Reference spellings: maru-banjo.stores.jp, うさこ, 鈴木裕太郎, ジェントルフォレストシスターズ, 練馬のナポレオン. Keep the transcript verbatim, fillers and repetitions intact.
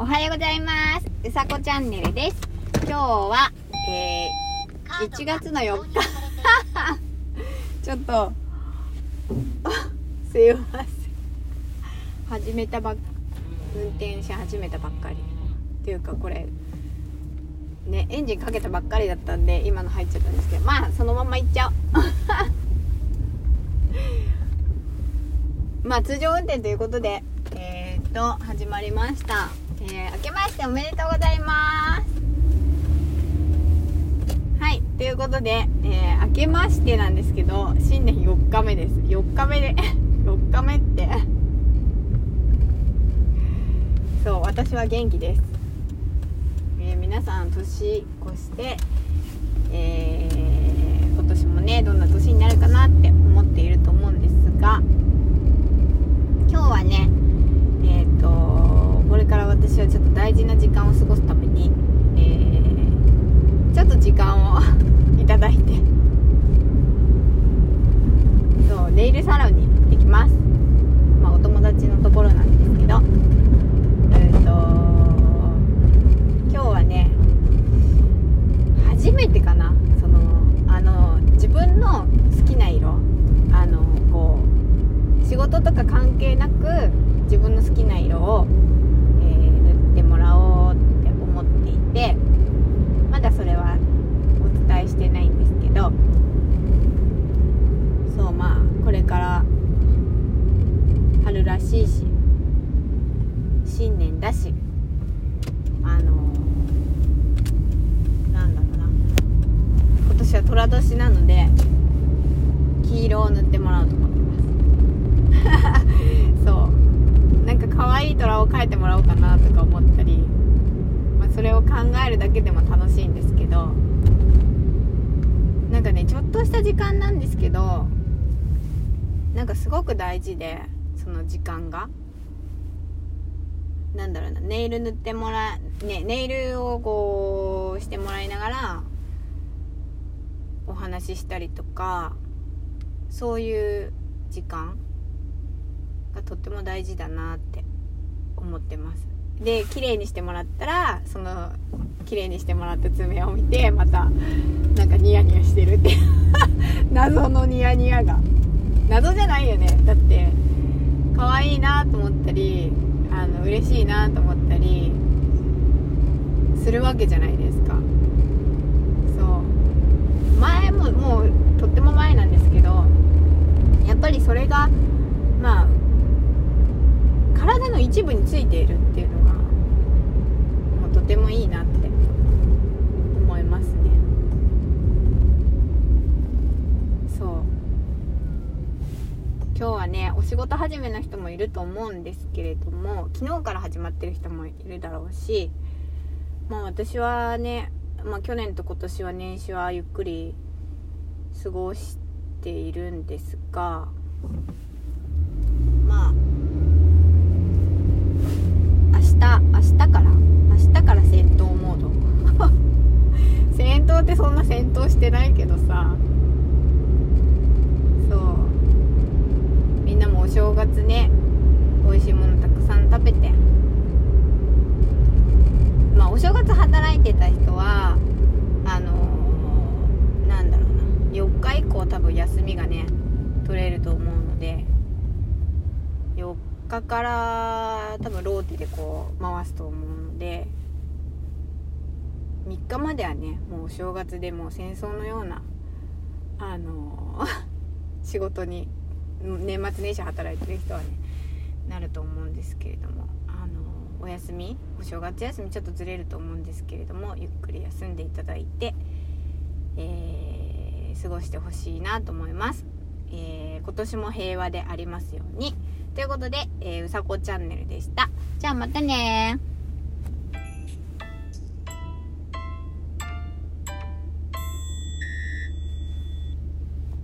おはようございます。うさこチャンネルです。今日は、えー、いちがつのよっかちょっとすいません、始めたばっ運転し始めたばっかりっていうか、これねエンジンかけたばっかりだったんで今の入っちゃったんですけど、まあそのままいっちゃおうまあ通常運転ということで、えー、っと始まりました。えー、明けましておめでとうございます。はい、ということで、えー、明けましてなんですけど、新年よっかめです。よっかめでよっかめってそう、私は元気です。えー、皆さん年越して、えー、今年もねどんな年になるかなって思っていると思うんですが、今日はね、えー、とこれから私はちょっと大事な時間を過ごすために、えー、ちょっと時間をいただいて、そうネイルサロンに行ってきます。まあ、お友達のところなんですけど、えー、と今日はね初めてかな、そのあの自分の好きな色、あのこう仕事とか関係なく自分の好きな色を、えー、塗ってもらおうって思っていて、まだそれはお伝えしてないんですけど、そうまあこれから春らしいし新年だし、あのー、なんだろうな、今年は寅年なので黄色を塗ってもらおうと思ってますそうなんか可愛い虎を描いてもらおうかなとか思ったり、まあ、それを考えるだけでも楽しいんですけど、なんかねちょっとした時間なんですけど、なんかすごく大事で、その時間がなんだろうな、ネイル塗ってもら、ね、ネイルをこうしてもらいながらお話ししたりとか、そういう時間がとっても大事だなって思ってます。で綺麗にしてもらったら、その綺麗にしてもらった爪を見てまたなんかニヤニヤしてるって謎のニヤニヤが、謎じゃないよね、だって可愛いなと思ったり、あの嬉しいなと思ったりするわけじゃないですか。そう前ももうとっても前なんですけど、やっぱりそれがまあ体の一部についているっていうのがもうとてもいいなって思いますね。そう今日はねお仕事始めの人もいると思うんですけれども、昨日から始まってる人もいるだろうし、まあ私はね、まあ、去年と今年は年始はゆっくり過ごしているんですが、まあ明日、明日から明日から戦闘モード戦闘ってそんな戦闘してないけどさ、そうみんなもお正月ね美味しいものたくさん食べて、まあお正月働いてた人はあのー、なんだろうな、よっか以降多分休みがね取れると思うので、よっかから多分ローテでこう回すと思うので、みっかまではねもうお正月でもう戦争のようなあの仕事に年末年始働いてる人はねなると思うんですけれども、あのお休みお正月休みちょっとずれると思うんですけれども、ゆっくり休んでいただいて、えー、過ごしてほしいなと思います。えー、今年も平和でありますようにということで、えー、うさこチャンネルでした。じゃあまたねー。